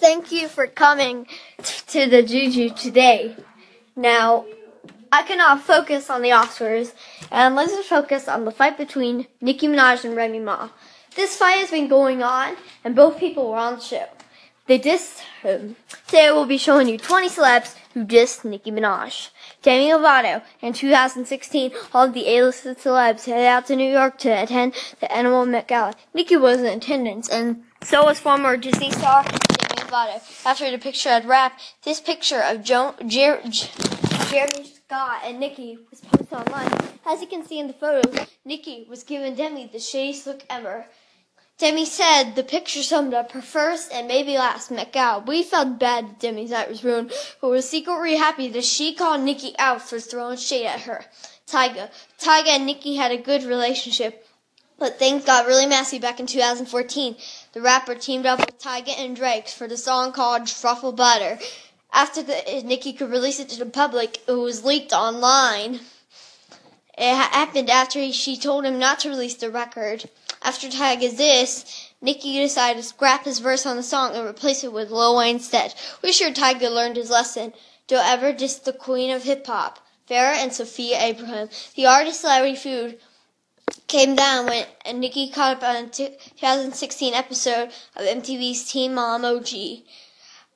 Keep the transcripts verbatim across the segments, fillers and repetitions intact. thank you for coming t- to the Juju today. Now, I cannot focus on the Oscars, and let's just focus on the fight between Nicki Minaj and Remy Ma. This fight has been going on, and both people were on the show. They dissed him. Today we'll be showing you twenty celebs who dissed Nicki Minaj. Demi Lovato in two thousand sixteen, all of the A-listed celebs headed out to New York to attend the annual Met Gala. Nicki was in attendance, and so was former Disney star Demi Lovato. After the picture had wrapped, this picture of Joan, Jer- Jeremy Scott and Nicki was posted online. As you can see in the photos, Nicki was giving Demi the shadiest look ever. Demi said the picture summed up her first and maybe last Met Gala. We felt bad that Demi's night was ruined, but were secretly happy that she called Nicki out for throwing shade at her. Tyga. Tyga and Nicki had a good relationship, but things got really messy back in two thousand fourteen. The rapper teamed up with Tyga and Drake for the song called Truffle Butter. After the, Nicki could release it to the public, it was leaked online. It happened after she told him not to release the record. After Tyga's diss, Nicki decided to scrap his verse on the song and replace it with Lil Wayne instead. We're sure Tyga learned his lesson. Don't ever diss the queen of hip-hop, Farrah and Sophia Abraham. The artist-celebrity feud came down when Nicki caught up on a two thousand sixteen episode of M T V's Teen Mom O G.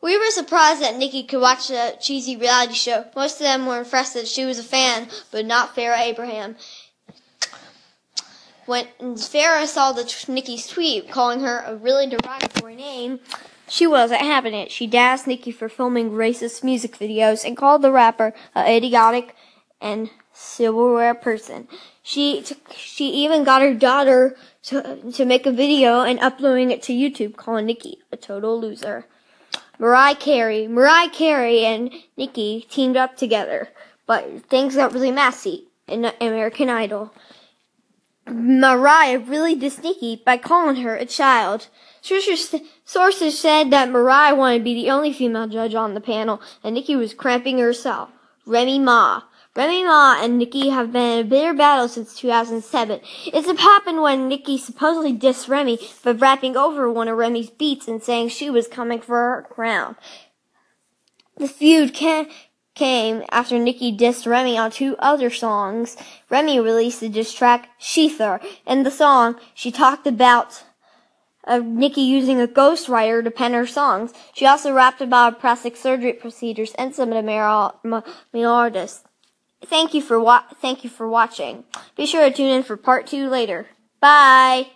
We were surprised that Nicki could watch the cheesy reality show. Most of them were impressed that she was a fan, but not Farrah Abraham. When Farrah saw the t- Nicki's tweet calling her a really derogatory name, she wasn't having it. She dashed Nicki for filming racist music videos and called the rapper an idiotic and silverware person. She t- she even got her daughter to to make a video and uploading it to YouTube, calling Nicki a total loser. Mariah Carey, Mariah Carey and Nicki teamed up together, but things got really messy in American Idol. Mariah really dissed Nicki by calling her a child. Sources said that Mariah wanted to be the only female judge on the panel, and Nicki was cramping herself. Remy Ma. Remy Ma and Nicki have been in a bitter battle since two thousand seven. It's happened when Nicki supposedly dissed Remy by rapping over one of Remy's beats and saying she was coming for her crown. The feud can... came after Nicki dissed Remy on two other songs. Remy released the diss track, Sheether. In the song, she talked about uh, Nicki using a ghostwriter to pen her songs. She also rapped about plastic surgery procedures and some of the male mar- mar- artists. Thank you for wa- Thank you for watching. Be sure to tune in for part two later. Bye!